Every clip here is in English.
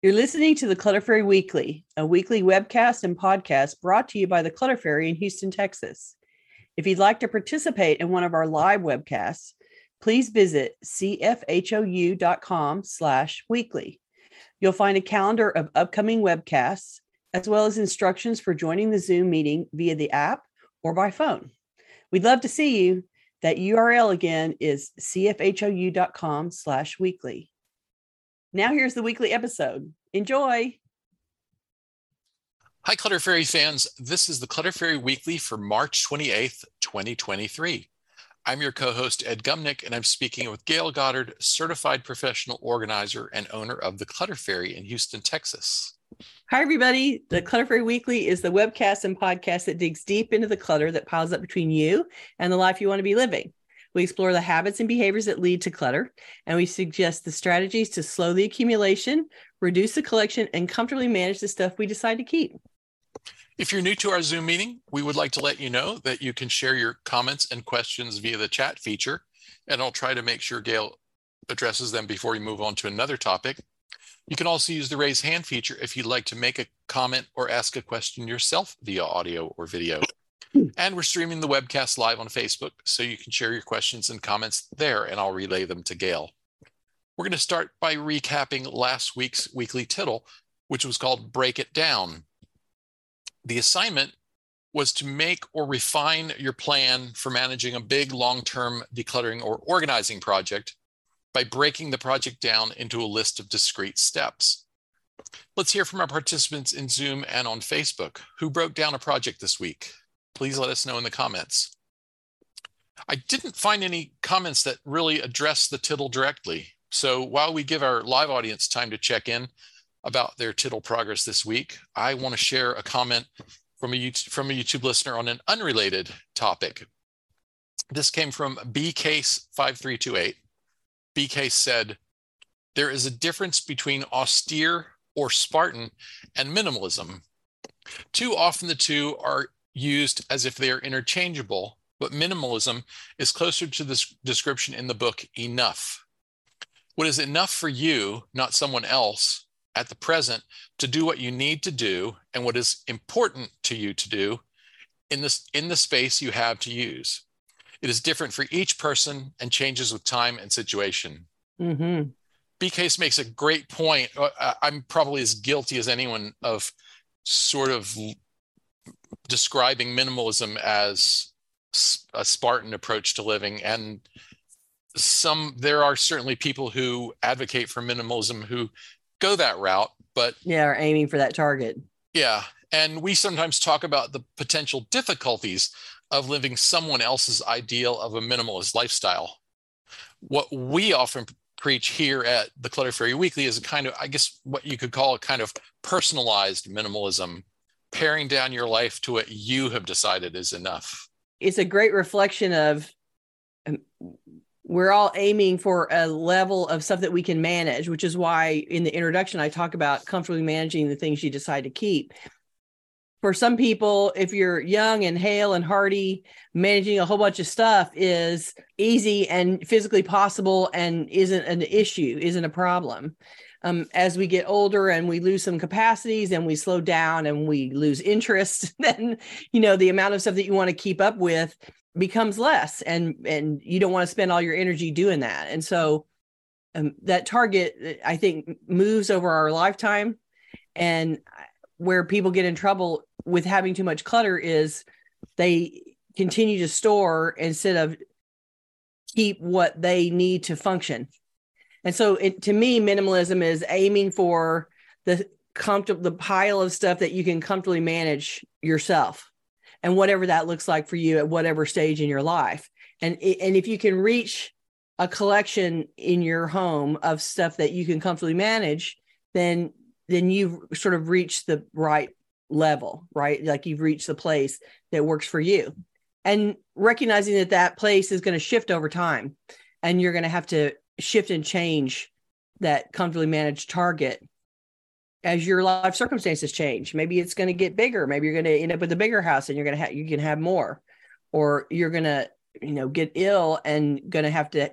You're listening to The Clutter Fairy Weekly, a weekly webcast and podcast brought to you by The Clutter Fairy in Houston, Texas. If you'd like to participate in one of our live webcasts, please visit cfhou.com/weekly. You'll find a calendar of upcoming webcasts, as well as instructions for joining the Zoom meeting via the app or by phone. We'd love to see you. That URL again is cfhou.com/weekly. Now here's the weekly episode. Enjoy. Hi, Clutter Fairy fans. This is the Clutter Fairy Weekly for March 28th, 2023. I'm your co-host, Ed Gumnick, and I'm speaking with Gail Goddard, certified professional organizer and owner of the Clutter Fairy in Houston, Texas. Hi, everybody. The Clutter Fairy Weekly is the webcast and podcast that digs deep into the clutter that piles up between you and the life you want to be living. We explore the habits and behaviors that lead to clutter, and we suggest the strategies to slow the accumulation, reduce the collection, and comfortably manage the stuff we decide to keep. If you're new to our Zoom meeting, we would like to let you know that you can share your comments and questions via the chat feature, and I'll try to make sure Gail addresses them before we move on to another topic. You can also use the raise hand feature if you'd like to make a comment or ask a question yourself via audio or video. And we're streaming the webcast live on Facebook, so you can share your questions and comments there, and I'll relay them to Gail. We're going to start by recapping last week's weekly tittle, which was called Break It Down. The assignment was to make or refine your plan for managing a big long-term decluttering or organizing project by breaking the project down into a list of discrete steps. Let's hear from our participants in Zoom and on Facebook. Who broke down a project this week? Please let us know in the comments. I didn't find any comments that really address the tittle directly. So while we give our live audience time to check in about their tittle progress this week, I want to share a comment from a YouTube listener on an unrelated topic. This came from BK5328. BK said, "There is a difference between austere or Spartan and minimalism. Too often the two are used as if they are interchangeable, but minimalism is closer to this description in the book, Enough. What is enough for you, not someone else, at the present, to do what you need to do and what is important to you to do in the space you have to use. It is different for each person and changes with time and situation." Mm-hmm. BK makes a great point. I'm probably as guilty as anyone of sort of describing minimalism as a Spartan approach to living. And there are certainly people who advocate for minimalism who go that route, but are aiming for that target. Yeah. And we sometimes talk about the potential difficulties of living someone else's ideal of a minimalist lifestyle. What we often preach here at the Clutter Fairy Weekly is a kind of, I guess, what you could call a kind of personalized minimalism, paring down your life to what you have decided is enough. It's a great reflection of we're all aiming for a level of stuff that we can manage, which is why in the introduction, I talk about comfortably managing the things you decide to keep. For some people, if you're young and hale and hearty, managing a whole bunch of stuff is easy and physically possible and isn't an issue, isn't a problem. As we get older and we lose some capacities and we slow down and we lose interest, then, the amount of stuff that you want to keep up with becomes less, and you don't want to spend all your energy doing that. And so that target, I think, moves over our lifetime, and where people get in trouble with having too much clutter is they continue to store instead of keep what they need to function. And so to me, minimalism is aiming for the pile of stuff that you can comfortably manage yourself, and whatever that looks like for you at whatever stage in your life. And if you can reach a collection in your home of stuff that you can comfortably manage, then you've sort of reached the right level, right? Like you've reached the place that works for you, and recognizing that place is going to shift over time, and you're going to have to shift and change that comfortably managed target as your life circumstances change. Maybe it's going to get bigger. Maybe you're going to end up with a bigger house and you can have more, or you're going to, get ill and going to have to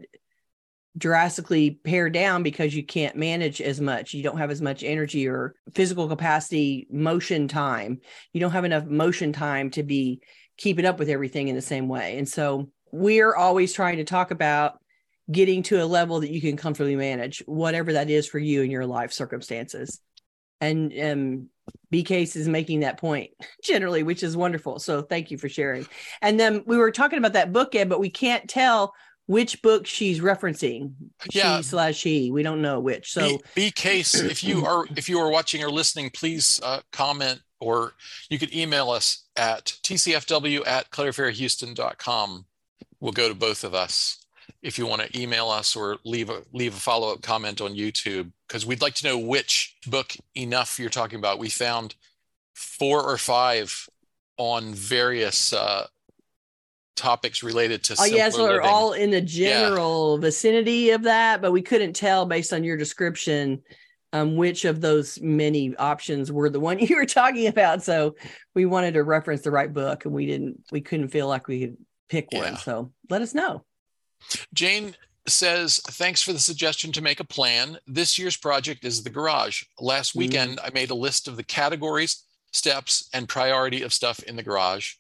drastically pare down because you can't manage as much. You don't have as much energy or physical capacity, motion time. You don't have enough motion time to be keeping up with everything in the same way. And so we're always trying to talk about getting to a level that you can comfortably manage, whatever that is for you in your life circumstances. And BK is making that point generally, which is wonderful. So thank you for sharing. And then we were talking about that book, Ed, but we can't tell which book she's referencing. Yeah. She/he. We don't know which. So BK, if you are watching or listening, please comment, or you could email us at tcfw@clutterfairyhouston.com. We'll go to both of us. If you want to email us or leave a follow-up comment on YouTube, because we'd like to know which book Enough you're talking about. We found 4 or 5 on various topics related to simpler living. So they're all in the general vicinity of that, but we couldn't tell based on your description which of those many options were the one you were talking about. So we wanted to reference the right book, and we couldn't feel like we could pick one. So let us know. Jane says, thanks for the suggestion to make a plan. This year's project is the garage. Last weekend, I made a list of the categories, steps, and priority of stuff in the garage.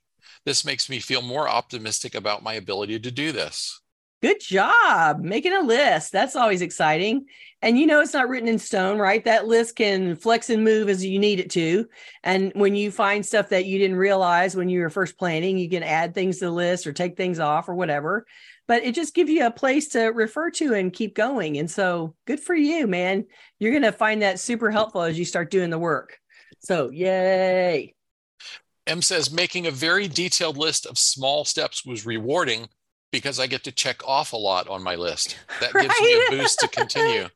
This makes me feel more optimistic about my ability to do this. Good job making a list. That's always exciting. And you know, it's not written in stone, right? That list can flex and move as you need it to. And when you find stuff that you didn't realize when you were first planning, you can add things to the list or take things off or whatever. But it just gives you a place to refer to and keep going. And so good for you, man. You're going to find that super helpful as you start doing the work. So yay. M says, making a very detailed list of small steps was rewarding because I get to check off a lot on my list. That gives me a boost to continue.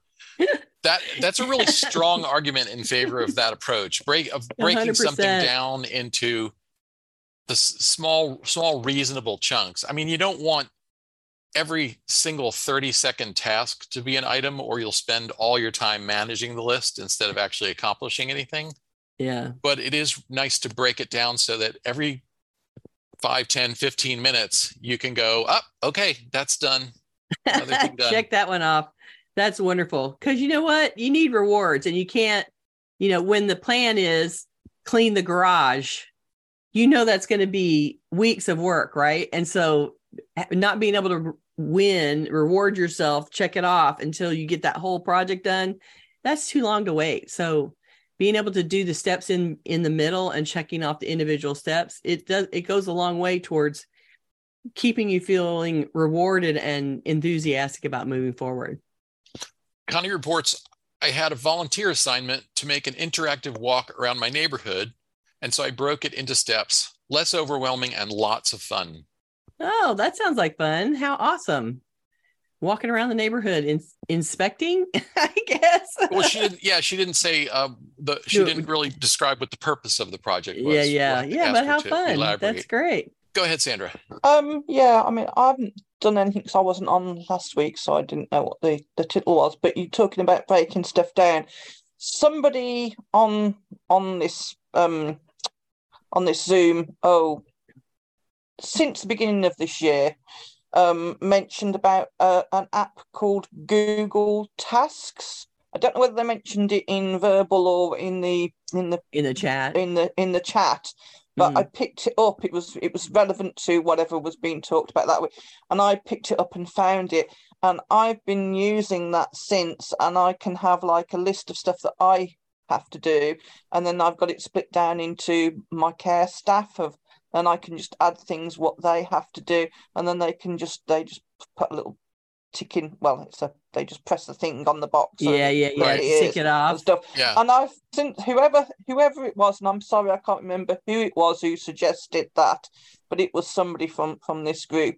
That's a really strong argument in favor of that approach. Breaking 100%. Something down into the small, reasonable chunks. I mean, you don't want every single 30-second task to be an item, or you'll spend all your time managing the list instead of actually accomplishing anything. Yeah. But it is nice to break it down so that every 5, 10, 15 minutes, you can go, okay, that's done. Another thing done. Check that one off. That's wonderful. Because you know what? You need rewards, and you can't, when the plan is clean the garage, that's going to be weeks of work, right? And so not being able to reward yourself, check it off until you get that whole project done, that's too long to wait. So being able to do the steps in the middle and checking off the individual steps, it goes a long way towards keeping you feeling rewarded and enthusiastic about moving forward. Connie reports, I had a volunteer assignment to make an interactive walk around my neighborhood, and so I broke it into steps, less overwhelming and lots of fun. Oh, that sounds like fun. How awesome. Walking around the neighborhood, inspecting, I guess. Well, she didn't say, didn't really describe what the purpose of the project was. Yeah, but how fun. Elaborate. That's great. Go ahead, Sandra. I haven't done anything because I wasn't on last week, so I didn't know what the title was, but you're talking about breaking stuff down. Somebody on this Zoom, since the beginning of this year, mentioned about an app called Google Tasks. I don't know whether they mentioned it in verbal or in the chat. In the chat, but I picked it up. It was relevant to whatever was being talked about that week, and I picked it up and found it. And I've been using that since, and I can have like a list of stuff that I have to do, and then I've got it split down into my care staff of. And I can just add things what they have to do, and then they just put a little tick in. Well, they just press the thing on the box. Yeah. Tick it off and stuff. Yeah. And I've since whoever it was, and I'm sorry I can't remember who it was who suggested that, but it was somebody from this group.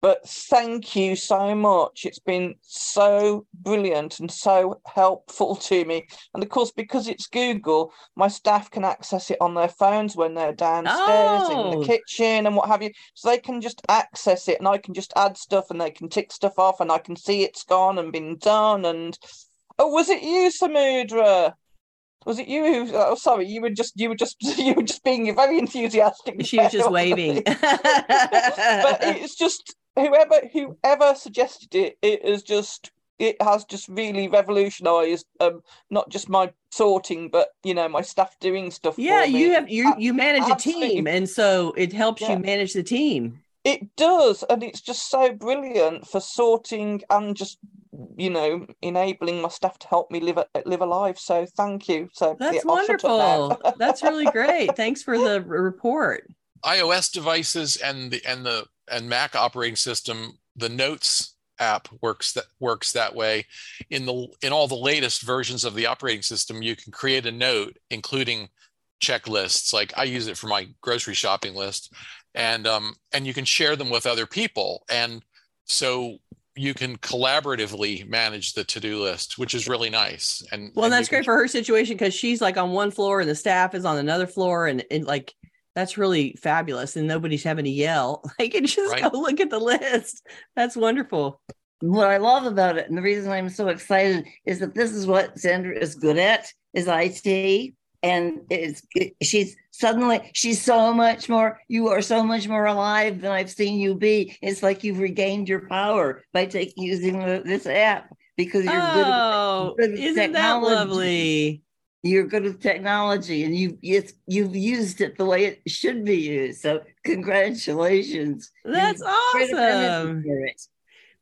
But thank you so much. It's been so brilliant and so helpful to me. And of course, because it's Google, my staff can access it on their phones when they're downstairs in the kitchen and what have you. So they can just access it, and I can just add stuff, and they can tick stuff off, and I can see it's gone and been done. And was it you, Samudra? Was it you who? Oh, sorry, you were just being very enthusiastic. She was just waving. But it's just. Whoever suggested it, it has just it has just really revolutionized not just my sorting, but, you know, my staff doing stuff. Yeah, for me. you manage a team, and so it helps you manage the team. It does, and it's just so brilliant for sorting and just, you know, enabling my staff to help me live a life. So thank you. So that's wonderful. That's really great. Thanks for the report. iOS devices and Mac operating system, the Notes app works that way. In all the latest versions of the operating system, you can create a note, including checklists. Like I use it for my grocery shopping list, and you can share them with other people, and so you can collaboratively manage the to-do list, which is really nice. And that's great for her situation, because she's like on one floor and the staff is on another floor, and like. That's really fabulous. And nobody's having to yell. I can just go look at the list. That's wonderful. What I love about it, and the reason I'm so excited, is that this is what Sandra is good at, is IT. And she's so much more, you are so much more alive than I've seen you be. It's like you've regained your power by using this app, because you're good at technology. Isn't that lovely? You're good with technology, and you've used it the way it should be used. So congratulations. That's awesome.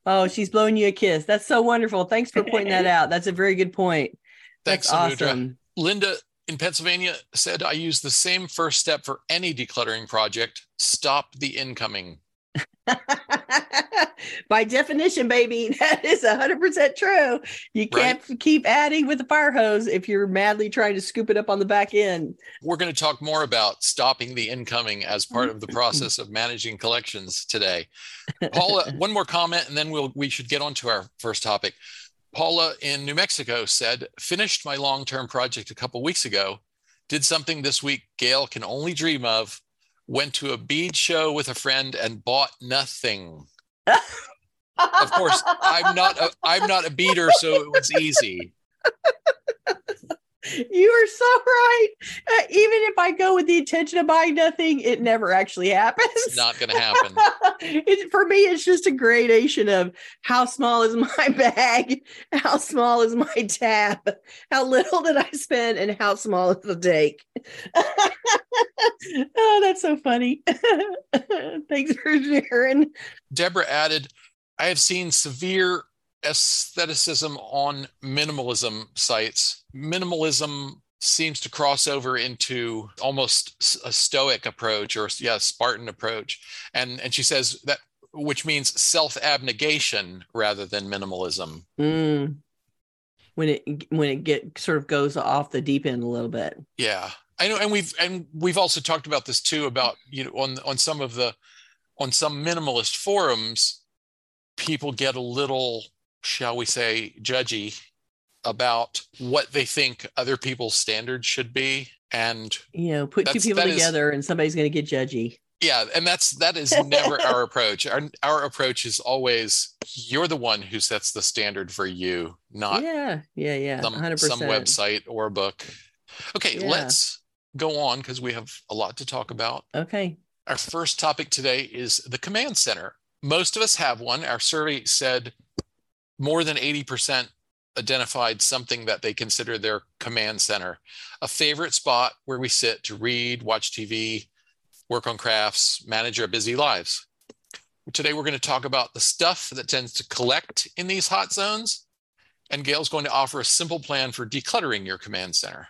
Oh, she's blowing you a kiss. That's so wonderful. Thanks for pointing that out. That's a very good point. Thanks, Samudra. Awesome. Linda in Pennsylvania said, I use the same first step for any decluttering project. Stop the incoming. By definition, baby, that is 100% true. You can't keep adding with the fire hose if you're madly trying to scoop it up on the back end. We're going to talk more about stopping the incoming as part of the process of managing collections today. Paula, one more comment, and then we should get on to our first topic. Paula in New Mexico said, finished my long-term project a couple weeks ago. Did something this week Gail can only dream of. Went to a bead show with a friend and bought nothing. Of course, I'm not a beater, so it was easy. You are so right. Even if I go with the intention of buying nothing, it never actually happens. It's not going to happen. For me, it's just a gradation of how small is my bag, how small is my tab, how little did I spend, and how small is the take. Oh, that's so funny. Thanks for sharing. Deborah added, I have seen severe aestheticism on minimalism sites. Minimalism seems to cross over into almost a stoic approach or Spartan approach. And she says that, which means self-abnegation rather than minimalism. Mm. When it get sort of goes off the deep end a little bit. Yeah. I know. And we've also talked about this too, about, you know, on some minimalist forums, people get a little, shall we say, judgy about what they think other people's standards should be, and you know, put two people together and somebody's going to get judgy. Yeah, and that is never our approach. Our approach is always, you're the one who sets the standard for you, not some website or a book. Okay, let's go on, because we have a lot to talk about. Okay, our first topic today is the command center. Most of us have one. Our survey said more than 80% identified something that they consider their command center, a favorite spot where we sit to read, watch TV, work on crafts, manage our busy lives. Today, we're going to talk about the stuff that tends to collect in these hot zones, and Gail's going to offer a simple plan for decluttering your command center.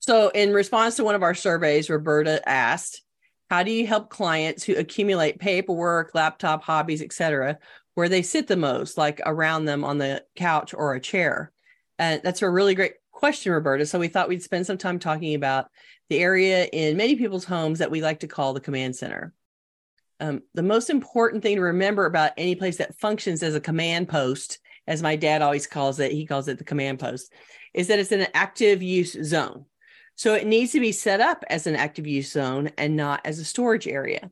So in response to one of our surveys, Roberta asked, how do you help clients who accumulate paperwork, laptop, hobbies, etc., where they sit the most, like around them on the couch or a chair? And that's a really great question, Roberta. So we thought we'd spend some time talking about the area in many people's homes that we like to call the command center. The most important thing to remember about any place that functions as a command post, as my dad always calls it, he calls it the command post, is that it's an active use zone. So it needs to be set up as an active use zone and not as a storage area.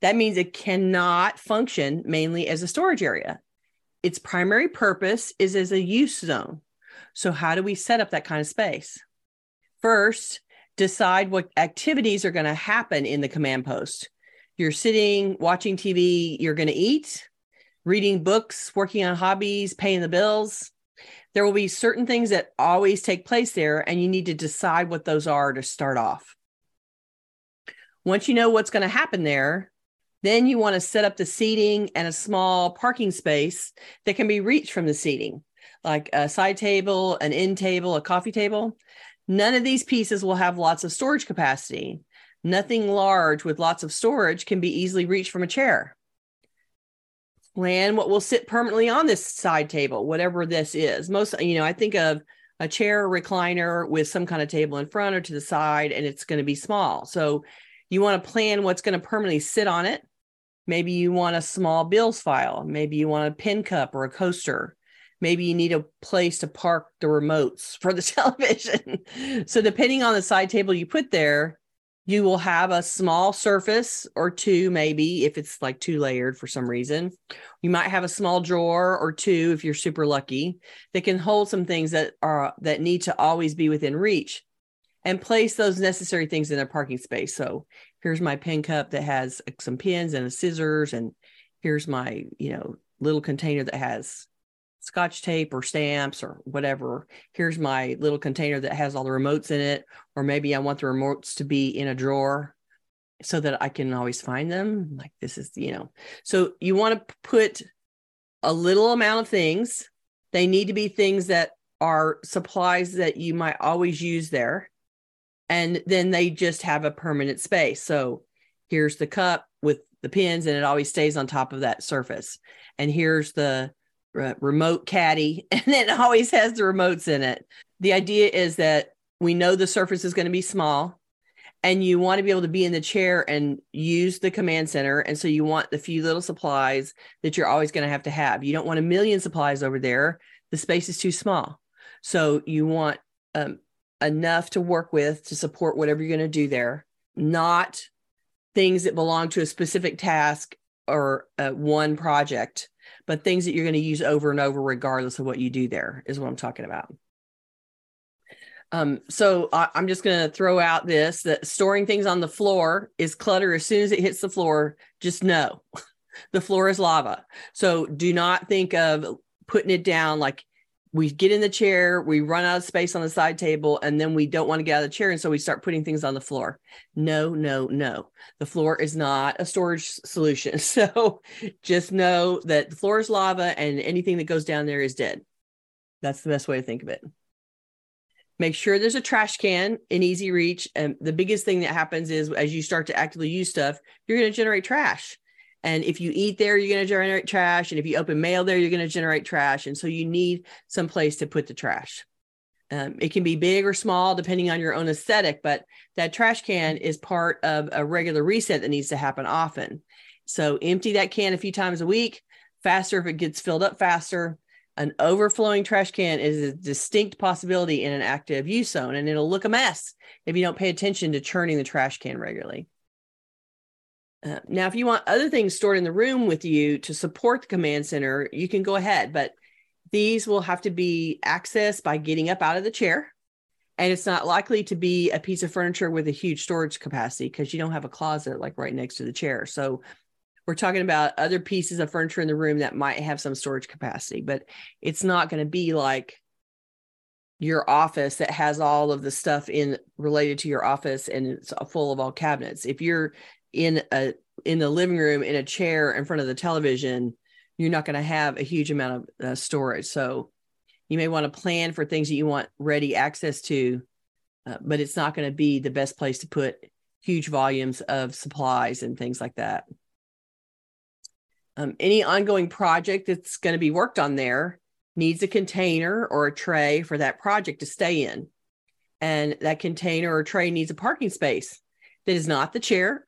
That means it cannot function mainly as a storage area. Its primary purpose is as a use zone. So how do we set up that kind of space? First, decide what activities are going to happen in the command post. You're sitting, watching TV, you're going to eat, reading books, working on hobbies, paying the bills. There will be certain things that always take place there, and you need to decide what those are to start off. Once you know what's going to happen there, then you want to set up the seating and a small parking space that can be reached from the seating, like a side table, an end table, a coffee table. None of these pieces will have lots of storage capacity. Nothing large with lots of storage can be easily reached from a chair. Plan what will sit permanently on this side table, whatever this is. Most, I think of a chair recliner with some kind of table in front or to the side, and it's going to be small. So you want to plan what's going to permanently sit on it. Maybe you want a small bills file. Maybe you want a pen cup or a coaster. Maybe you need a place to park the remotes for the television. So depending on the side table you put there, you will have a small surface or two, maybe, if it's like two layered for some reason. You might have a small drawer or two, if you're super lucky, that can hold some things that need to always be within reach, and place those necessary things in a parking space. So here's my pen cup that has some pens and a scissors, and here's my, little container that has Scotch tape or stamps or whatever. Here's my little container that has all the remotes in it, or maybe I want the remotes to be in a drawer so that I can always find them. Like this is, so you want to put a little amount of things. They need to be things that are supplies that you might always use there. And then they just have a permanent space. So here's the cup with the pins, and it always stays on top of that surface. And here's the remote caddy, and it always has the remotes in it. The idea is that we know the surface is going to be small, and you want to be able to be in the chair and use the command center. And so you want the few little supplies that you're always going to have to have. You don't want a million supplies over there. The space is too small. So you want enough to work with to support whatever you're going to do there, not things that belong to a specific task or one project, but things that you're going to use over and over, regardless of what you do there, is what I'm talking about. So I'm just going to throw out this, that storing things on the floor is clutter. As soon as it hits the floor, just know the floor is lava. So do not think of putting it down. Like, we get in the chair, we run out of space on the side table, and then we don't want to get out of the chair. And so we start putting things on the floor. No. The floor is not a storage solution. So just know that the floor is lava, and anything that goes down there is dead. That's the best way to think of it. Make sure there's a trash can in easy reach. And the biggest thing that happens is, as you start to actively use stuff, you're going to generate trash. And if you eat there, you're going to generate trash. And if you open mail there, you're going to generate trash. And so you need some place to put the trash. It can be big or small, depending on your own aesthetic, but that trash can is part of a regular reset that needs to happen often. So empty that can a few times a week, faster if it gets filled up faster. An overflowing trash can is a distinct possibility in an active use zone, and it'll look a mess if you don't pay attention to churning the trash can regularly. Now, if you want other things stored in the room with you to support the command center, you can go ahead, but these will have to be accessed by getting up out of the chair. And it's not likely to be a piece of furniture with a huge storage capacity, because you don't have a closet like right next to the chair. So we're talking about other pieces of furniture in the room that might have some storage capacity, but it's not going to be like your office that has all of the stuff in related to your office, and it's full of all cabinets. If you're in the living room in a chair in front of the television, you're not going to have a huge amount of storage. So you may want to plan for things that you want ready access to, but it's not going to be the best place to put huge volumes of supplies and things like that. Any ongoing project that's going to be worked on there needs a container or a tray for that project to stay in. And that container or tray needs a parking space that is not the chair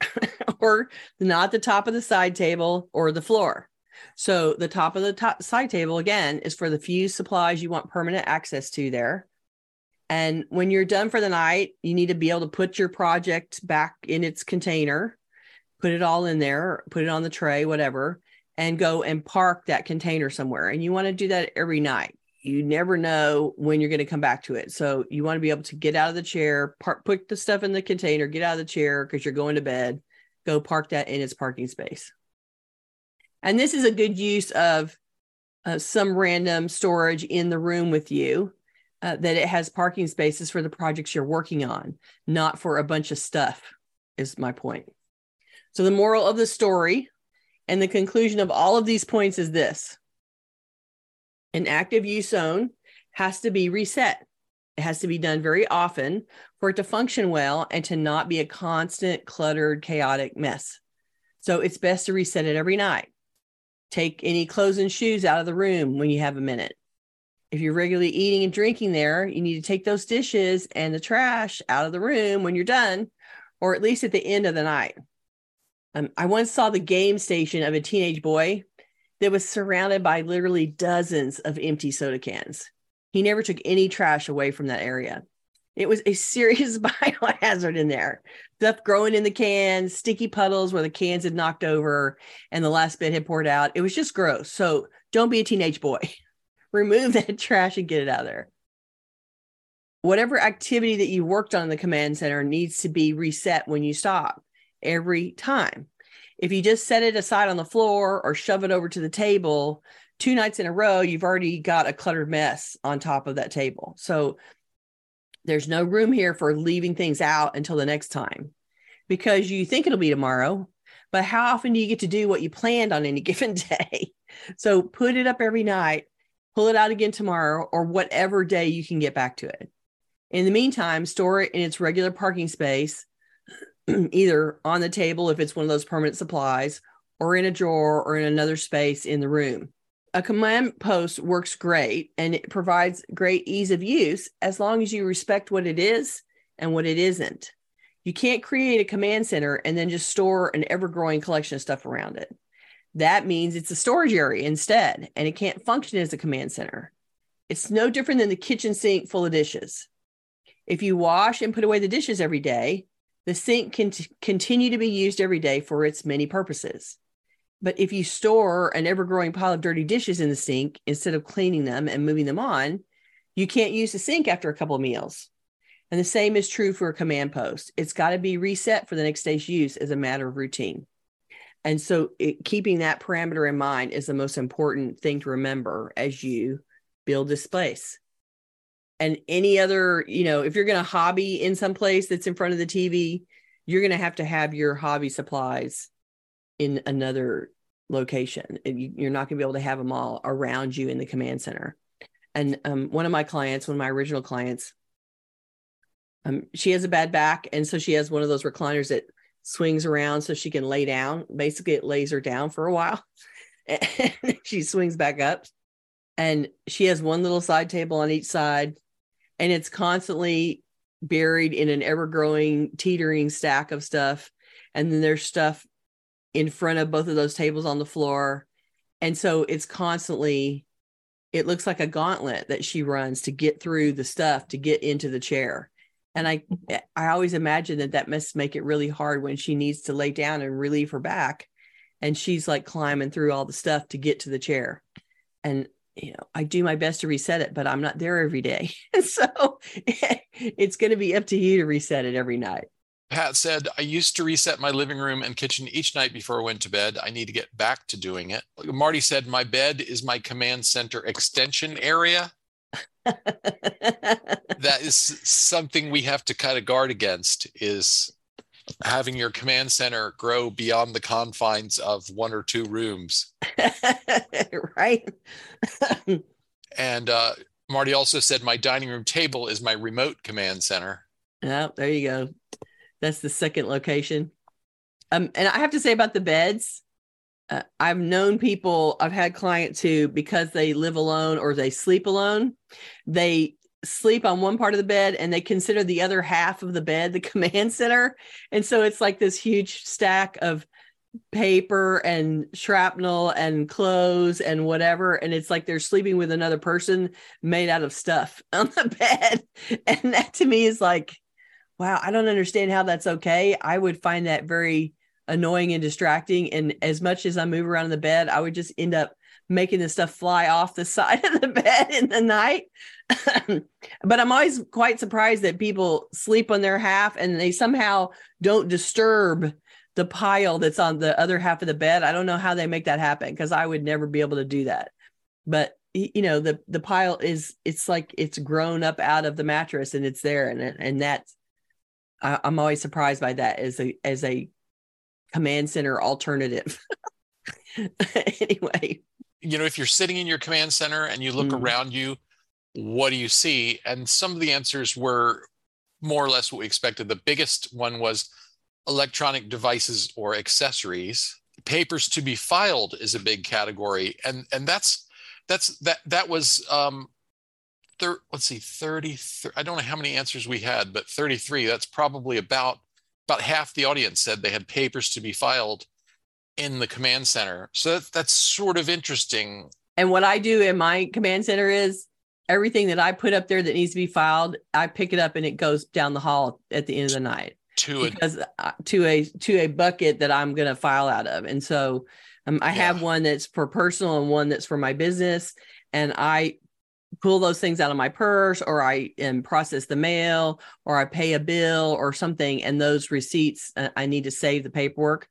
or not the top of the side table or the floor. So the top of the side table, again, is for the few supplies you want permanent access to there. And when you're done for the night, you need to be able to put your project back in its container, put it all in there, put it on the tray, whatever, and go and park that container somewhere. And you want to do that every night. You never know when you're going to come back to it. So you want to be able to get out of the chair, put the stuff in the container, get out of the chair because you're going to bed, go park that in its parking space. And this is a good use of some random storage in the room with you, that it has parking spaces for the projects you're working on, not for a bunch of stuff, is my point. So the moral of the story and the conclusion of all of these points is this. An active use zone has to be reset. It has to be done very often for it to function well and to not be a constant, cluttered, chaotic mess. So it's best to reset it every night. Take any clothes and shoes out of the room when you have a minute. If you're regularly eating and drinking there, you need to take those dishes and the trash out of the room when you're done, or at least at the end of the night. I once saw the game station of a teenage boy that was surrounded by literally dozens of empty soda cans. He never took any trash away from that area. It was a serious biohazard in there. Stuff growing in the cans, sticky puddles where the cans had knocked over and the last bit had poured out. It was just gross. So don't be a teenage boy. Remove that trash and get it out of there. Whatever activity that you worked on in the command center needs to be reset when you stop every time. If you just set it aside on the floor or shove it over to the table, 2 nights in a row, you've already got a cluttered mess on top of that table. So there's no room here for leaving things out until the next time, because you think it'll be tomorrow, but how often do you get to do what you planned on any given day? So put it up every night, pull it out again tomorrow, or whatever day you can get back to it. In the meantime, store it in its regular parking space, either on the table if it's one of those permanent supplies, or in a drawer, or in another space in the room. A command post works great, and it provides great ease of use as long as you respect what it is and what it isn't. You can't create a command center and then just store an ever-growing collection of stuff around it. That means it's a storage area instead, and it can't function as a command center. It's no different than the kitchen sink full of dishes. If you wash and put away the dishes every day, the sink can continue to be used every day for its many purposes. But if you store an ever-growing pile of dirty dishes in the sink instead of cleaning them and moving them on, you can't use the sink after a couple of meals. And the same is true for a command post. It's got to be reset for the next day's use as a matter of routine. And so keeping that parameter in mind is the most important thing to remember as you build this place. And any other, if you're going to hobby in some place that's in front of the TV, you're going to have your hobby supplies in another location. You're not gonna be able to have them all around you in the command center. And one of my original clients, she has a bad back. And so she has one of those recliners that swings around so she can lay down. Basically it lays her down for a while. And she swings back up, and she has one little side table on each side, and it's constantly buried in an ever-growing teetering stack of stuff. And then there's stuff in front of both of those tables on the floor. And so it's constantly, it looks like a gauntlet that she runs to get through the stuff, to get into the chair. And I always imagine that must make it really hard when she needs to lay down and relieve her back. And she's like climbing through all the stuff to get to the chair. And, I do my best to reset it, but I'm not there every day. So it's going to be up to you to reset it every night. Pat said, I used to reset my living room and kitchen each night before I went to bed. I need to get back to doing it. Marty said, my bed is my command center extension area. That is something we have to kind of guard against, is having your command center grow beyond the confines of 1 or 2 rooms. Right. And Marty also said, my dining room table is my remote command center. Oh, there you go. That's the second location. And I have to say about the beds, I've had clients who, because they live alone or they sleep alone, they sleep on one part of the bed and they consider the other half of the bed the command center. And so it's like this huge stack of paper and shrapnel and clothes and whatever, and it's like they're sleeping with another person made out of stuff on the bed. And that to me is like, wow, I don't understand how that's okay. I would find that very annoying and distracting. And as much as I move around in the bed, I would just end up making the stuff fly off the side of the bed in the night. But I'm always quite surprised that people sleep on their half and they somehow don't disturb the pile that's on the other half of the bed. I don't know how they make that happen, because I would never be able to do that. But you know, the pile is, it's like it's grown up out of the mattress and it's there. And that's, I'm always surprised by that as a command center alternative. Anyway. You know, if you're sitting in your command center and you look around you, what do you see? And some of the answers were more or less what we expected. The biggest one was electronic devices or accessories. Papers to be filed is a big category. And that was, 33. I don't know how many answers we had, but 33, that's probably about half the audience said they had papers to be filed in the command center. So that's sort of interesting. And what I do in my command center is everything that I put up there that needs to be filed, I pick it up and it goes down the hall at the end of the night to a bucket that I'm going to file out of. And so I have one that's for personal and one that's for my business. And I pull those things out of my purse, or I process the mail, or I pay a bill or something. And those receipts, I need to save the paperwork.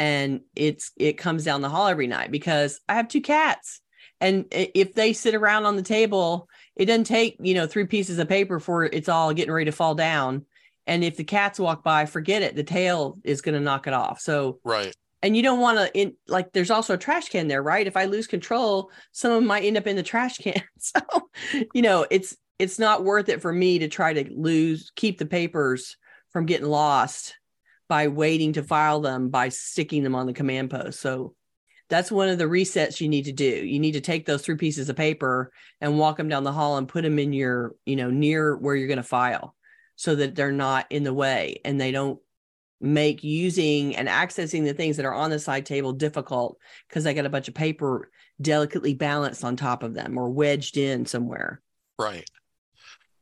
And it comes down the hall every night because I have two cats. And if they sit around on the table, it doesn't take, you know, three pieces of paper for it's all getting ready to fall down. And if the cats walk by, forget it. The tail is going to knock it off. So, right. And you don't want to, like, there's also a trash can there, right? If I lose control, some of them might end up in the trash can. So, you know, it's not worth it for me to try to keep the papers from getting lost by waiting to file them, by sticking them on the command post. So that's one of the resets you need to do. You need to take those three pieces of paper and walk them down the hall and put them in your, you know, near where you're going to file so that they're not in the way and they don't make using and accessing the things that are on the side table difficult because I got a bunch of paper delicately balanced on top of them or wedged in somewhere. Right.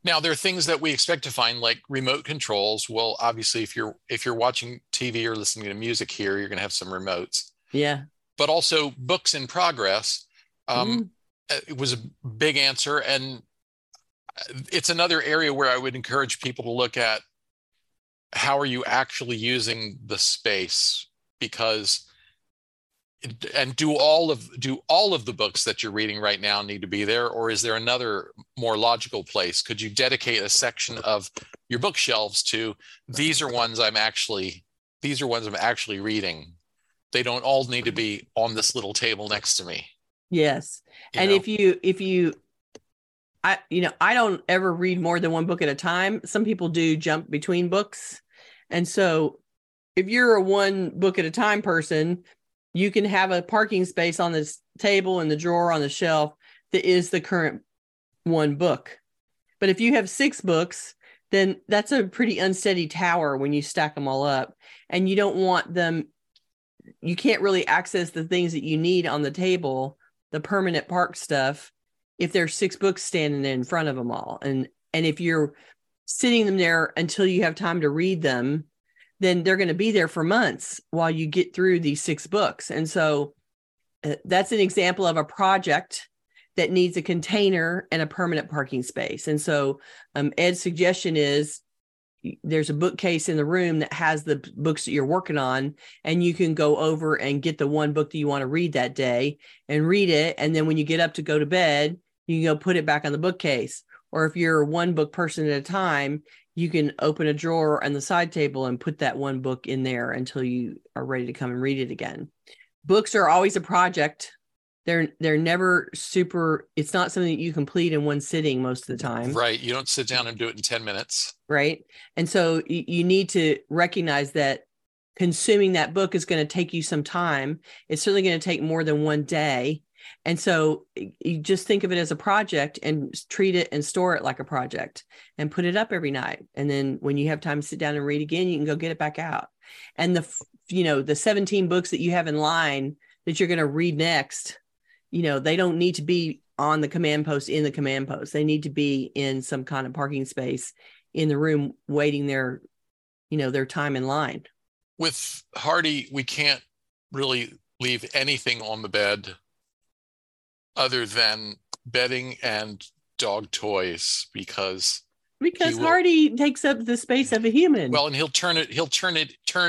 Now, there are things that we expect to find, like remote controls. Well, obviously, if you're watching TV or listening to music here, you're going to have some remotes. Yeah. But also books in progress. It was a big answer. And it's another area where I would encourage people to look at how are you actually using the space, and do all of the books that you're reading right now need to be there, or is there another more logical place? Could you dedicate a section of your bookshelves to these are ones I'm actually reading? They don't all need to be on this little table next to me. Yes. I don't ever read more than one book at a time. Some people do jump between books. And so if you're a one book at a time person, you can have a parking space on this table and the drawer on the shelf that is the current one book. But if you have six books, then that's a pretty unsteady tower when you stack them all up, and you don't want them. You can't really access the things that you need on the table, the permanent park stuff, if there's six books standing in front of them all. And if you're sitting them there until you have time to read them, then they're going to be there for months while you get through these six books. And so that's an example of a project that needs a container and a permanent parking space. And so Ed's suggestion is there's a bookcase in the room that has the books that you're working on, and you can go over and get the one book that you want to read that day and read it. And then when you get up to go to bed, you can go put it back on the bookcase. Or if you're one book person at a time, you can open a drawer on the side table and put that one book in there until you are ready to come and read it again. Books are always a project. They're never it's not something that you complete in one sitting most of the time. Right. You don't sit down and do it in 10 minutes. Right. And so you need to recognize that consuming that book is going to take you some time. It's certainly going to take more than one day. And so you just think of it as a project and treat it and store it like a project and put it up every night. And then when you have time to sit down and read again, you can go get it back out. And the 17 books that you have in line that you're going to read next, you know, they don't need to be on the command post in the command post. They need to be in some kind of parking space in the room waiting their, you know, their time in line. With Hardy, we can't really leave anything on the bed other than bedding and dog toys, because Because Hardy takes up the space of a human. Well, and he'll turn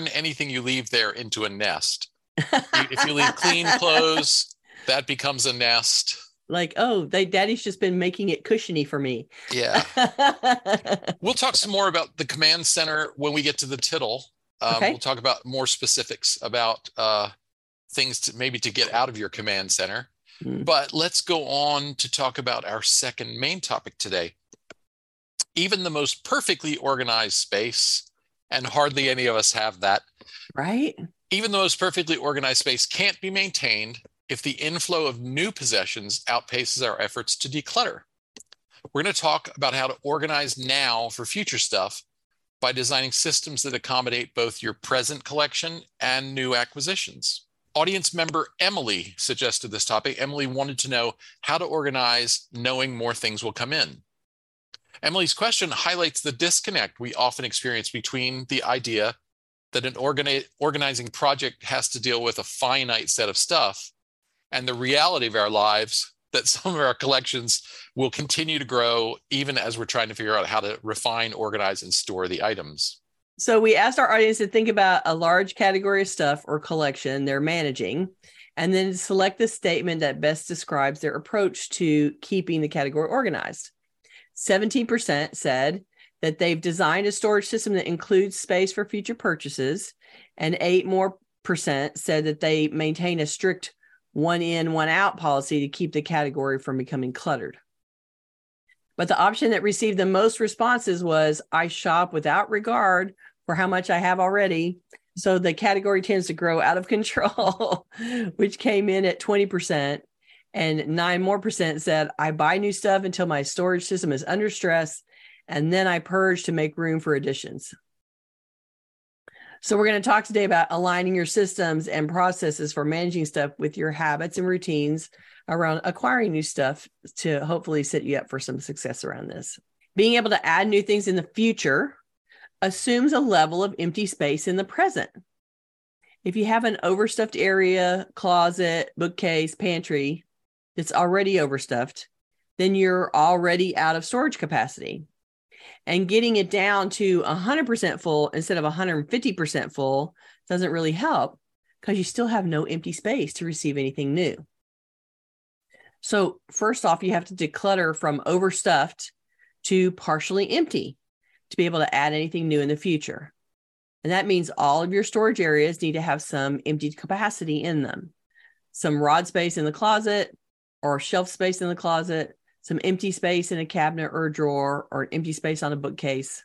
anything you leave there into a nest. If you leave clean clothes, that becomes a nest. Like, oh, daddy's just been making it cushiony for me. Yeah. We'll talk some more about the command center when we get to the tittle. Okay. We'll talk about more specifics about things to get out of your command center. Mm. But let's go on to talk about our second main topic today. Even the most perfectly organized space, and hardly any of us have that. Right. Even the most perfectly organized space can't be maintained if the inflow of new possessions outpaces our efforts to declutter. We're going to talk about how to organize now for future stuff by designing systems that accommodate both your present collection and new acquisitions. Audience member Emily suggested this topic. Emily wanted to know how to organize knowing more things will come in. Emily's question highlights the disconnect we often experience between the idea that an organizing project has to deal with a finite set of stuff and the reality of our lives that some of our collections will continue to grow even as we're trying to figure out how to refine, organize, and store the items. So we asked our audience to think about a large category of stuff or collection they're managing, and then select the statement that best describes their approach to keeping the category organized. 17% said that they've designed a storage system that includes space for future purchases, and 8% said that they maintain a strict one in, one out policy to keep the category from becoming cluttered. But the option that received the most responses was, I shop without regard for how much I have already. So the category tends to grow out of control, which came in at 20%. And 9% said, I buy new stuff until my storage system is under stress, and then I purge to make room for additions. So we're going to talk today about aligning your systems and processes for managing stuff with your habits and routines around acquiring new stuff to hopefully set you up for some success around this. Being able to add new things in the future assumes a level of empty space in the present. If you have an overstuffed area, closet, bookcase, pantry that's already overstuffed, then you're already out of storage capacity. And getting it down to 100% full instead of 150% full doesn't really help because you still have no empty space to receive anything new. So first off, you have to declutter from overstuffed to partially empty to be able to add anything new in the future. And that means all of your storage areas need to have some empty capacity in them, some rod space in the closet or shelf space in the closet, some empty space in a cabinet or a drawer, or an empty space on a bookcase.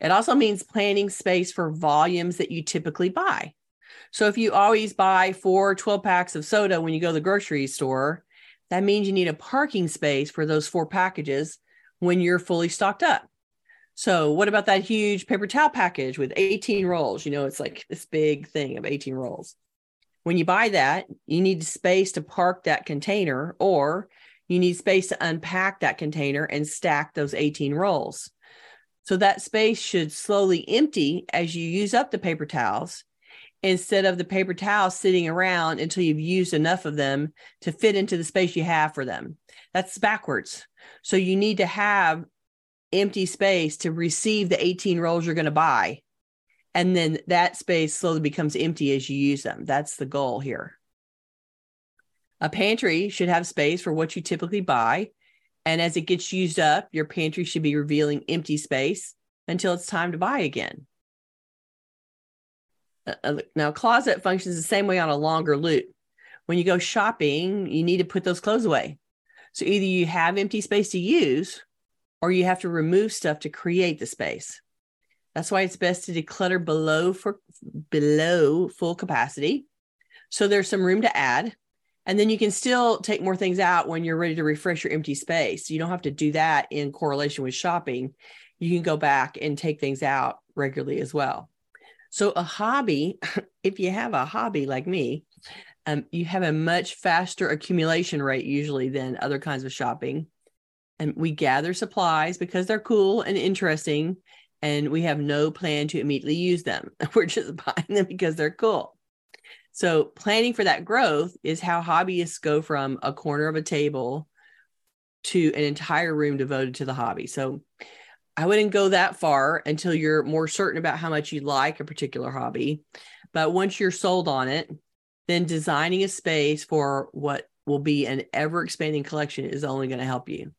It also means planning space for volumes that you typically buy. So if you always buy 4 12-packs of soda when you go to the grocery store, that means you need a parking space for those 4 packages when you're fully stocked up. So what about that huge paper towel package with 18 rolls? You know, it's like this big thing of 18 rolls. When you buy that, you need space to park that container, or you need space to unpack that container and stack those 18 rolls. So that space should slowly empty as you use up the paper towels, instead of the paper towels sitting around until you've used enough of them to fit into the space you have for them. That's backwards. So you need to have empty space to receive the 18 rolls you're going to buy. And then that space slowly becomes empty as you use them. That's the goal here. A pantry should have space for what you typically buy, and as it gets used up, your pantry should be revealing empty space until it's time to buy again. Now, a closet functions the same way on a longer loop. When you go shopping, you need to put those clothes away. So either you have empty space to use, or you have to remove stuff to create the space. That's why it's best to declutter below full capacity, so there's some room to add. And then you can still take more things out when you're ready to refresh your empty space. You don't have to do that in correlation with shopping. You can go back and take things out regularly as well. So a hobby, if you have a hobby like me, you have a much faster accumulation rate usually than other kinds of shopping. And we gather supplies because they're cool and interesting, and we have no plan to immediately use them. We're just buying them because they're cool. So planning for that growth is how hobbyists go from a corner of a table to an entire room devoted to the hobby. So I wouldn't go that far until you're more certain about how much you like a particular hobby. But once you're sold on it, then designing a space for what will be an ever-expanding collection is only going to help you.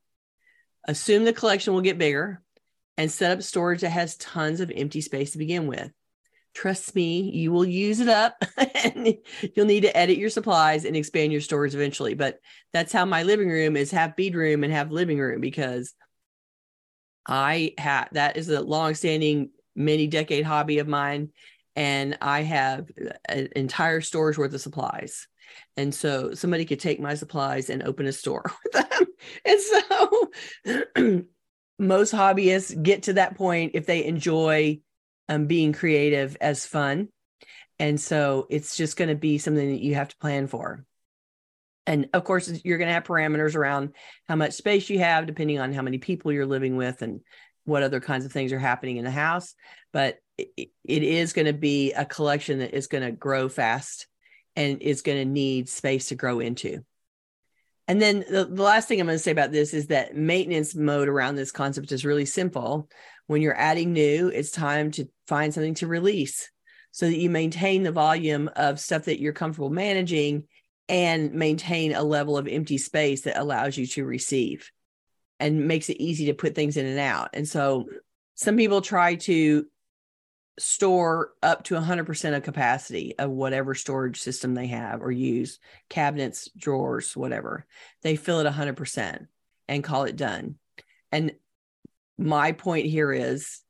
Assume the collection will get bigger and set up storage that has tons of empty space to begin with. Trust me, you will use it up and you'll need to edit your supplies and expand your storage eventually. But that's how my living room is half bedroom and half living room, because that is a long-standing, many-decade hobby of mine, and I have an entire store's worth of supplies. And so somebody could take my supplies and open a store with them. And so most hobbyists get to that point if they enjoy being creative as fun. And so it's just going to be something that you have to plan for. And of course, you're going to have parameters around how much space you have, depending on how many people you're living with and what other kinds of things are happening in the house. But it is going to be a collection that is going to grow fast and is going to need space to grow into. And then the last thing I'm going to say about this is that maintenance mode around this concept is really simple. When you're adding new, it's time to find something to release so that you maintain the volume of stuff that you're comfortable managing and maintain a level of empty space that allows you to receive and makes it easy to put things in and out. And so some people try to store up to 100% of capacity of whatever storage system they have or use, cabinets, drawers, whatever. They fill it 100% and call it done. And my point here is,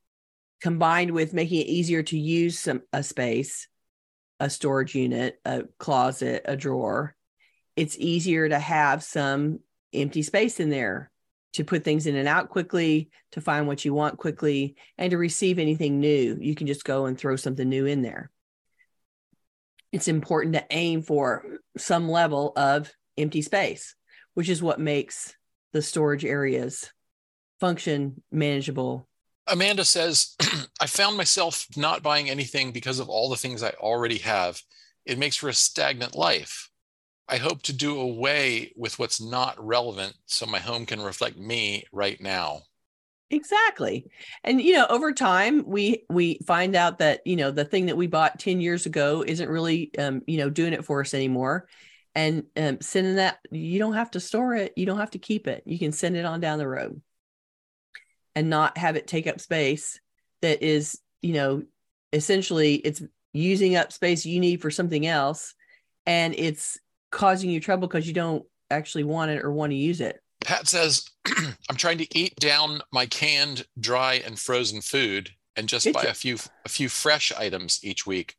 combined with making it easier to use a space, a storage unit, a closet, a drawer, it's easier to have some empty space in there to put things in and out quickly, to find what you want quickly, and to receive anything new. You can just go and throw something new in there. It's important to aim for some level of empty space, which is what makes the storage areas function manageable. Amanda says, I found myself not buying anything because of all the things I already have. It makes for a stagnant life. I hope to do away with what's not relevant so my home can reflect me right now. Exactly. And, over time, we find out that, the thing that we bought 10 years ago isn't really, doing it for us anymore. And sending that, you don't have to store it. You don't have to keep it. You can send it on down the road and not have it take up space that is, essentially it's using up space you need for something else. And it's causing you trouble because you don't actually want it or want to use it. Pat says, I'm trying to eat down my canned, dry, and frozen food and just buy a few fresh items each week.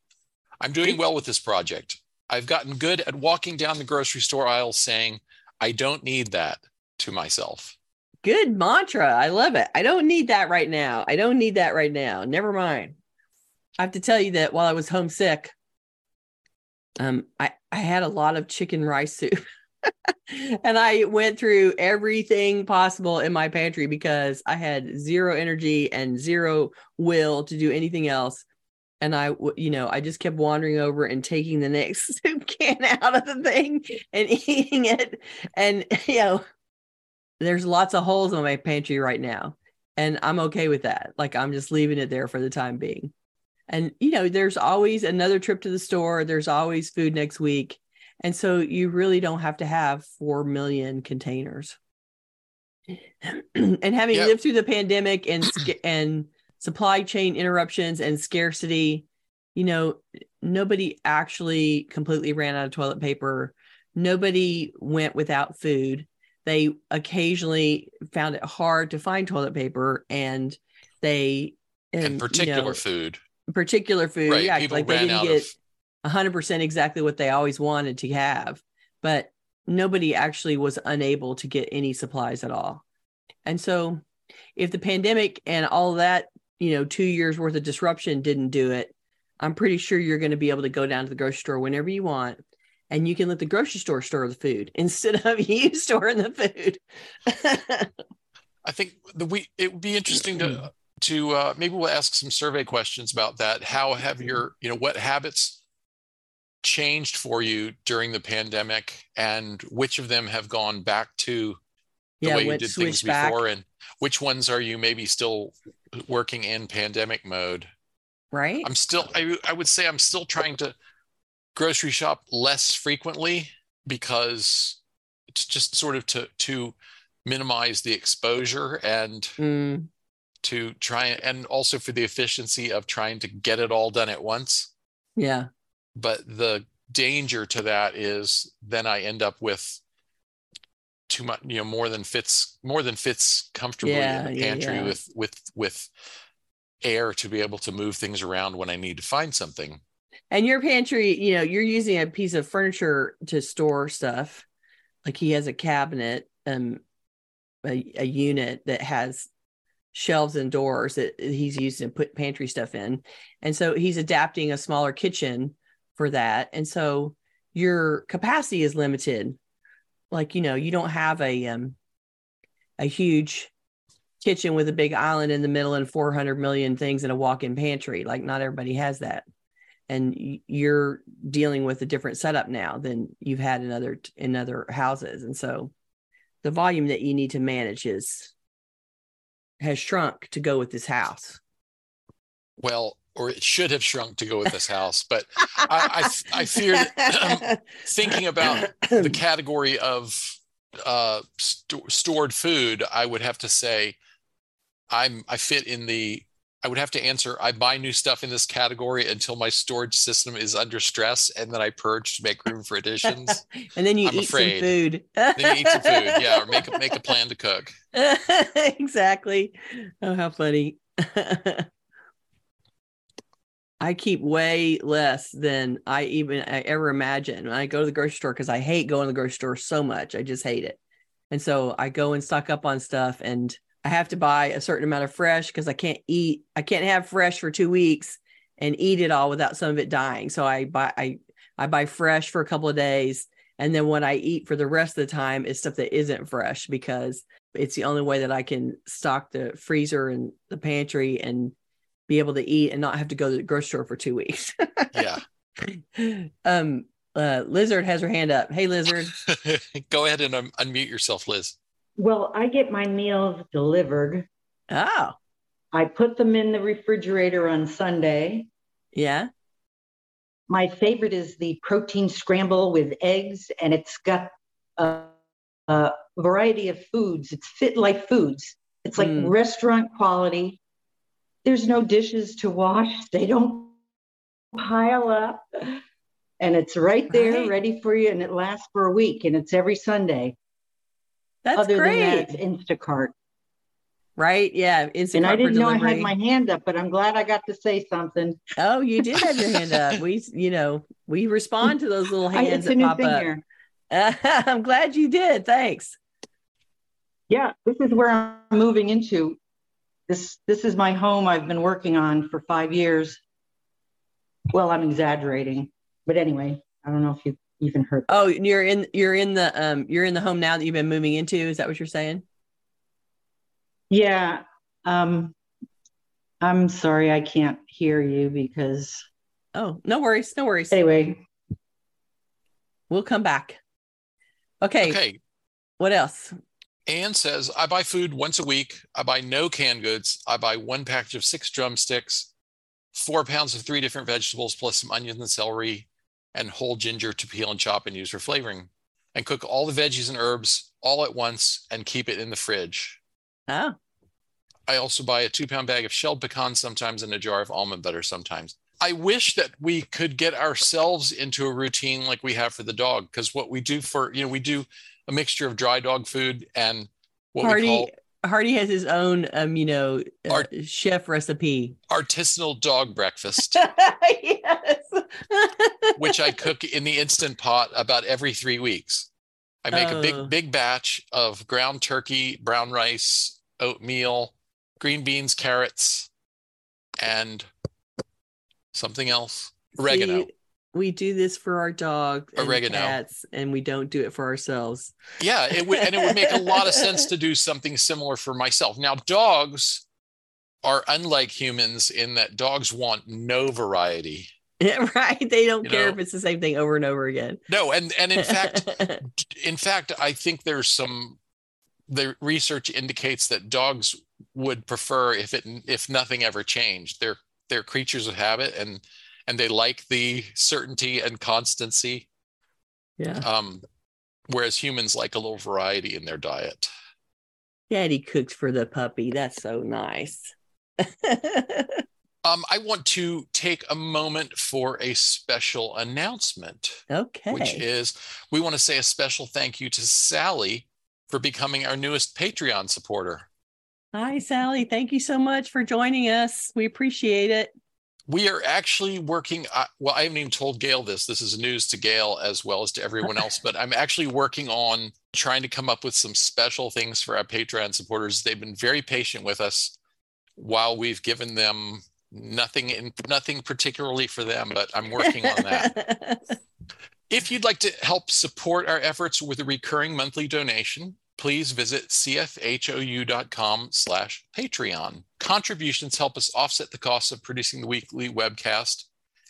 I'm doing well with this project. I've gotten good at walking down the grocery store aisle saying, I don't need that, to myself. Good mantra. I love it. I don't need that right now. I don't need that right now. Never mind. I have to tell you that while I was homesick, I had a lot of chicken rice soup and I went through everything possible in my pantry because I had zero energy and zero will to do anything else. And I just kept wandering over and taking the next soup can out of the thing and eating it. And, there's lots of holes in my pantry right now. And I'm okay with that. Like, I'm just leaving it there for the time being. And, there's always another trip to the store. There's always food next week. And so you really don't have to have 4 million containers. And having lived through the pandemic and supply chain interruptions and scarcity, nobody actually completely ran out of toilet paper. Nobody went without food. They occasionally found it hard to find toilet paper, and they... And particular food. Particular food, right. Yeah. People they didn't get 100% exactly what they always wanted to have, but nobody actually was unable to get any supplies at all. And so if the pandemic and all that, 2 years worth of disruption didn't do it, I'm pretty sure you're going to be able to go down to the grocery store whenever you want. And you can let the grocery store store the food instead of you storing the food. I think it would be interesting to maybe we'll ask some survey questions about that. How have what habits changed for you during the pandemic, and which of them have gone back to the way you did things before, and which ones are you maybe still working in pandemic mode? Right. I would say I'm still trying to grocery shop less frequently, because it's just sort of to minimize the exposure and to try, and also for the efficiency of trying to get it all done at once. Yeah. But the danger to that is then I end up with too much, more than fits comfortably in the pantry with air to be able to move things around when I need to find something. And your pantry, you're using a piece of furniture to store stuff. Like he has a cabinet, a unit that has shelves and doors that he's used to put pantry stuff in. And so he's adapting a smaller kitchen for that. And so your capacity is limited. Like, you don't have a huge kitchen with a big island in the middle and 400 million things in a walk-in pantry. Like, not everybody has that. And you're dealing with a different setup now than you've had in other houses. And so the volume that you need to manage has shrunk to go with this house. Well, or it should have shrunk to go with this house, but I fear that, thinking about the category of stored food, I would have to say I would have to answer, I buy new stuff in this category until my storage system is under stress, and then I purge to make room for additions. And then I'm afraid. Then you eat some food, yeah, or make a plan to cook. Exactly. Oh, how funny. I keep way less than I ever imagined. When I go to the grocery store, because I hate going to the grocery store so much. I just hate it. And so I go and stock up on stuff, and I have to buy a certain amount of fresh because I can't have fresh for 2 weeks and eat it all without some of it dying. So I buy fresh for a couple of days. And then what I eat for the rest of the time is stuff that isn't fresh, because it's the only way that I can stock the freezer and the pantry and be able to eat and not have to go to the grocery store for 2 weeks. Yeah. Lizard has her hand up. Hey, Lizard. Go ahead and unmute yourself, Liz. Well, I get my meals delivered. Oh. I put them in the refrigerator on Sunday. Yeah. My favorite is the protein scramble with eggs, and it's got a variety of foods. It's Fit Life Foods. It's like restaurant quality. There's no dishes to wash. They don't pile up. And it's right there, ready for you, and it lasts for a week, and it's every Sunday. That's great. Other than that, it's Instacart. Right? Yeah. Instacart. And I didn't know I had my hand up, but I'm glad I got to say something. Oh, you did have your hand up. We respond to those little hands that pop up. I'm glad you did. Thanks. Yeah. This is where I'm moving into. This is my home I've been working on for 5 years. Well, I'm exaggerating, but anyway, I don't know if you even heard that. Oh, you're in the home now that you've been moving into. Is that what you're saying? Yeah. I'm sorry, I can't hear you because. Oh, no worries. Anyway, we'll come back. Okay. What else? Anne says, I buy food once a week. I buy no canned goods. I buy one package of 6 drumsticks, 4 pounds of 3 different vegetables, plus some onions and celery and whole ginger to peel and chop and use for flavoring, and cook all the veggies and herbs all at once and keep it in the fridge. Oh. I also buy a 2-pound bag of shelled pecans sometimes and a jar of almond butter sometimes. I wish that we could get ourselves into a routine like we have for the dog, because what we do for, we do a mixture of dry dog food and what Hardy, we call... Hardy has his own, chef recipe. Artisanal dog breakfast. Yes. Which I cook in the Instant Pot about every 3 weeks. I make a big batch of ground turkey, brown rice, oatmeal, green beans, carrots, and something else. Oregano. We do this for our dog and cats, and we don't do it for ourselves. Yeah, it would make a lot of sense to do something similar for myself. Now, dogs are unlike humans in that dogs want no variety. Yeah, right. They don't care if it's the same thing over and over again. No, and in fact, I think there's some the research indicates that dogs would prefer if nothing ever changed. They're creatures of habit, and they like the certainty and constancy. Yeah. Whereas humans like a little variety in their diet. Daddy cooks for the puppy. That's so nice. I want to take a moment for a special announcement. Okay. Which is, we want to say a special thank you to Sally for becoming our newest Patreon supporter. Hi, Sally. Thank you so much for joining us. We appreciate it. We are actually working, well, I haven't even told Gail this. This is news to Gail as well as to everyone else, but I'm actually working on trying to come up with some special things for our Patreon supporters. They've been very patient with us while we've given them nothing particularly for them, but I'm working on that. If you'd like to help support our efforts with a recurring monthly donation, please visit cfhou.com/Patreon. Contributions help us offset the costs of producing the weekly webcast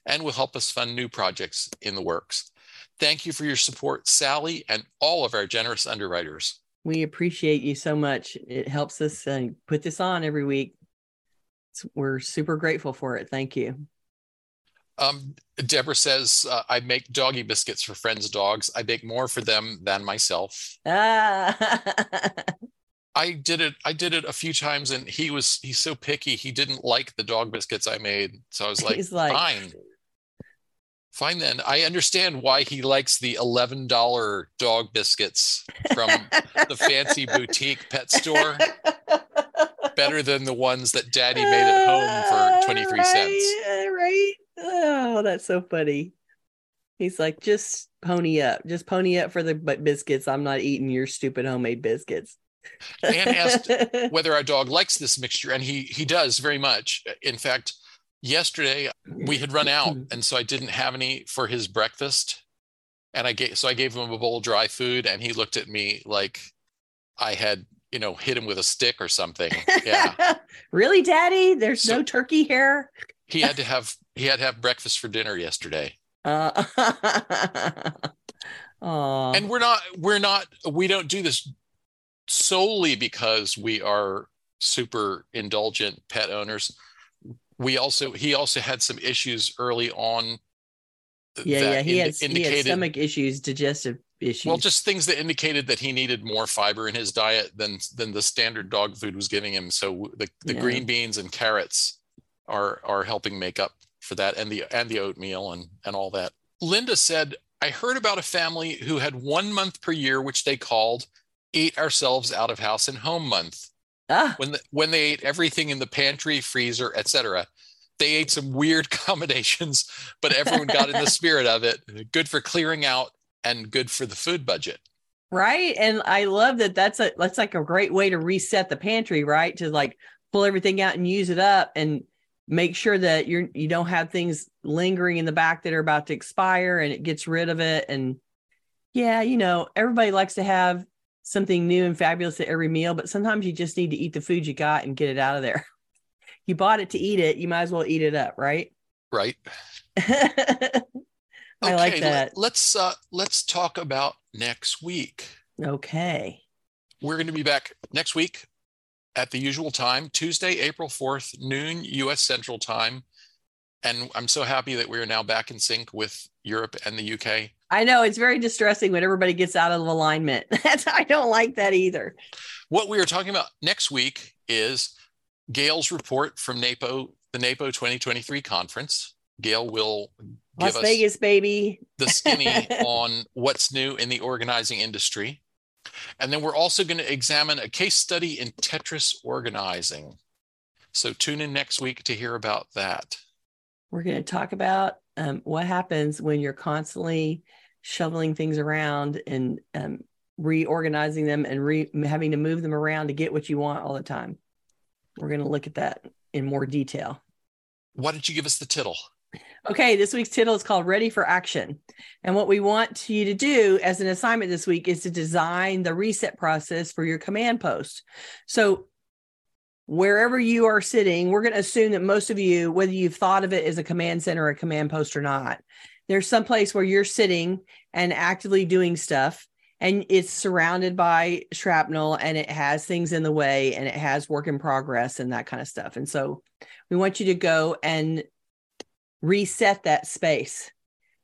and will help us fund new projects in the works. Thank you for your support, Sally, and all of our generous underwriters. We appreciate you so much. It helps us put this on every week. We're super grateful for it. Thank you. Deborah says, I make doggy biscuits for friends' dogs. I bake more for them than myself. I did it a few times, and he's so picky. He didn't like the dog biscuits I made. So I was like, fine then. I understand why he likes the $11 dog biscuits from the fancy boutique pet store better than the ones that Daddy made at home for 23 cents. Right. Oh, that's so funny. He's like, just pony up for the biscuits. I'm not eating your stupid homemade biscuits. Anne asked whether our dog likes this mixture, and he does very much. In fact, yesterday we had run out, and so I didn't have any for his breakfast, and I gave him a bowl of dry food, and he looked at me like I had hit him with a stick or something. Yeah. Really, Daddy? There's no turkey here? He had to have breakfast for dinner yesterday. And we don't do this solely because we are super indulgent pet owners. He also had some issues early on. He had stomach issues, digestive issues. Well, just things that indicated that he needed more fiber in his diet than the standard dog food was giving him. So the green beans and carrots are helping make up for that, and the oatmeal and all that. Linda said, I heard about a family who had 1 month per year, which they called Eat Ourselves Out of House and Home Month. When they ate everything in the pantry, freezer, etc. They ate some weird combinations, but everyone got in the spirit of it. Good for clearing out and good for the food budget. Right. And I love that. That's like a great way to reset the pantry, right? To like pull everything out and use it up and make sure that you don't have things lingering in the back that are about to expire, and it gets rid of it. And yeah, everybody likes to have something new and fabulous at every meal, but sometimes you just need to eat the food you got and get it out of there. You bought it to eat it. You might as well eat it up, right? Right. Okay, like that. Let's talk about next week. Okay. We're going to be back next week at the usual time, Tuesday, April 4th, noon U.S. Central Time. And I'm so happy that we are now back in sync with Europe and the UK. I know, it's very distressing when everybody gets out of alignment. I don't like that either. What we are talking about next week is Gail's report from NAPO, the NAPO 2023 conference. Gail will give us Vegas, baby. The skinny on what's new in the organizing industry. And then we're also going to examine a case study in Tetris organizing. So tune in next week to hear about that. We're going to talk about what happens when you're constantly shoveling things around and reorganizing them and having to move them around to get what you want all the time. We're going to look at that in more detail. Why don't you give us the tittle? Okay, this week's tittle is called Ready for Action. And what we want you to do as an assignment this week is to design the reset process for your command post. So wherever you are sitting, we're going to assume that most of you, whether you've thought of it as a command center or a command post or not, there's some place where you're sitting and actively doing stuff. and it's surrounded by shrapnel, and it has things in the way, and it has work in progress and that kind of stuff. And so we want you to go and reset that space.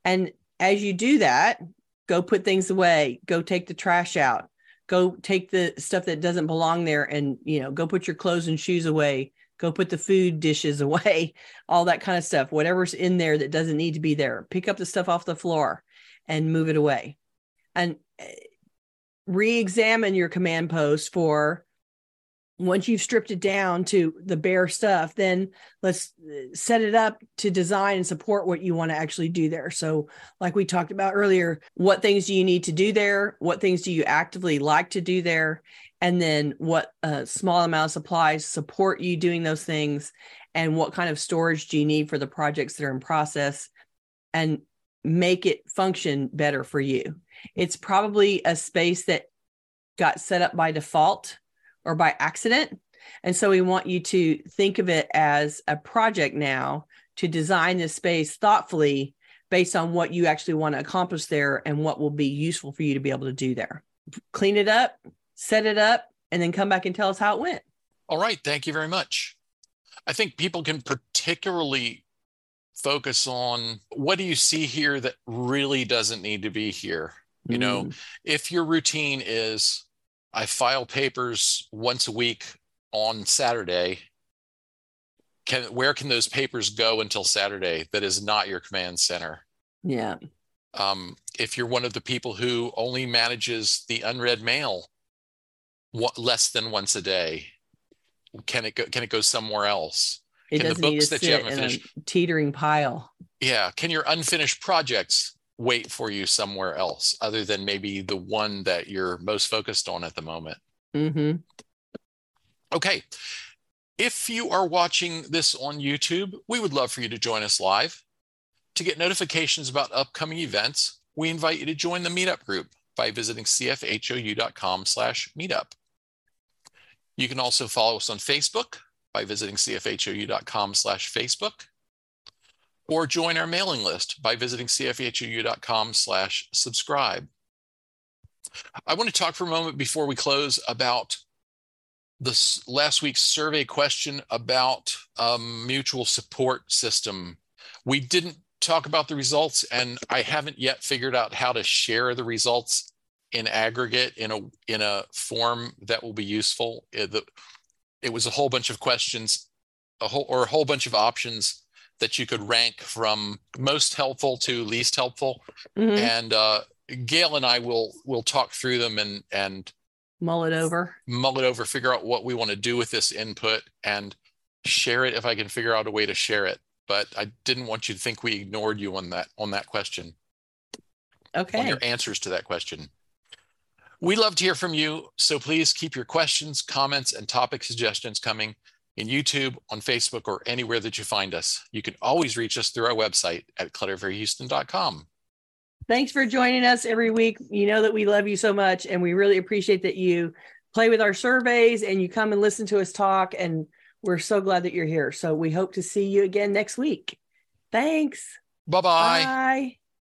And as you do that, go put things away, go take the trash out, go take the stuff that doesn't belong there, and, you know, go put your clothes and shoes away, go put the food dishes away, all that kind of stuff, whatever's in there that doesn't need to be there, pick up the stuff off the floor and move it away, and re-examine your command post for, once you've stripped it down to the bare stuff, then let's set it up to design and support what you want to actually do there. So like we talked about earlier, what things do you need to do there? What things do you actively like to do there? And then what small amount of supplies support you doing those things? And what kind of storage do you need for the projects that are in process? And make it function better for you. It's probably a space that got set up by default or by accident. And so we want you to think of it as a project now to design this space thoughtfully based on what you actually want to accomplish there and what will be useful for you to be able to do there. Clean it up, set it up, and then come back and tell us how it went. All right. Thank you very much. I think people can particularly focus on, what do you see here that really doesn't need to be here? You know, if your routine is, I file papers once a week on Saturday, where can those papers go until Saturday? That is not your command center. Yeah. If you're one of the people who only manages the unread mail less than once a day, can it go somewhere else? It doesn't need to sit in a teetering pile. Yeah. Can your unfinished projects wait for you somewhere else other than maybe the one that you're most focused on at the moment? Mm-hmm. Okay. If you are watching this on YouTube, we would love for you to join us live. To get notifications about upcoming events, we invite you to join the meetup group by visiting cfhou.com/meetup. You can also follow us on Facebook by visiting cfhou.com/Facebook. Or join our mailing list by visiting cfhou.com/subscribe. I want to talk for a moment before we close about this last week's survey question about a mutual support system. We didn't talk about the results, and I haven't yet figured out how to share the results in aggregate in a form that will be useful. It was a whole bunch of questions, a whole bunch of options that you could rank from most helpful to least helpful. Mm-hmm. And Gail and I will talk through them and mull it over, figure out what we want to do with this input and share it if I can figure out a way to share it. But I didn't want you to think we ignored you on that question. Okay. On your answers to that question. We love to hear from you, so please keep your questions, comments, and topic suggestions coming. In YouTube, on Facebook, or anywhere that you find us. You can always reach us through our website at clutterfairyhouston.com. Thanks for joining us every week. You know that we love you so much, and we really appreciate that you play with our surveys and you come and listen to us talk, and we're so glad that you're here. So we hope to see you again next week. Thanks. Bye-bye. Bye.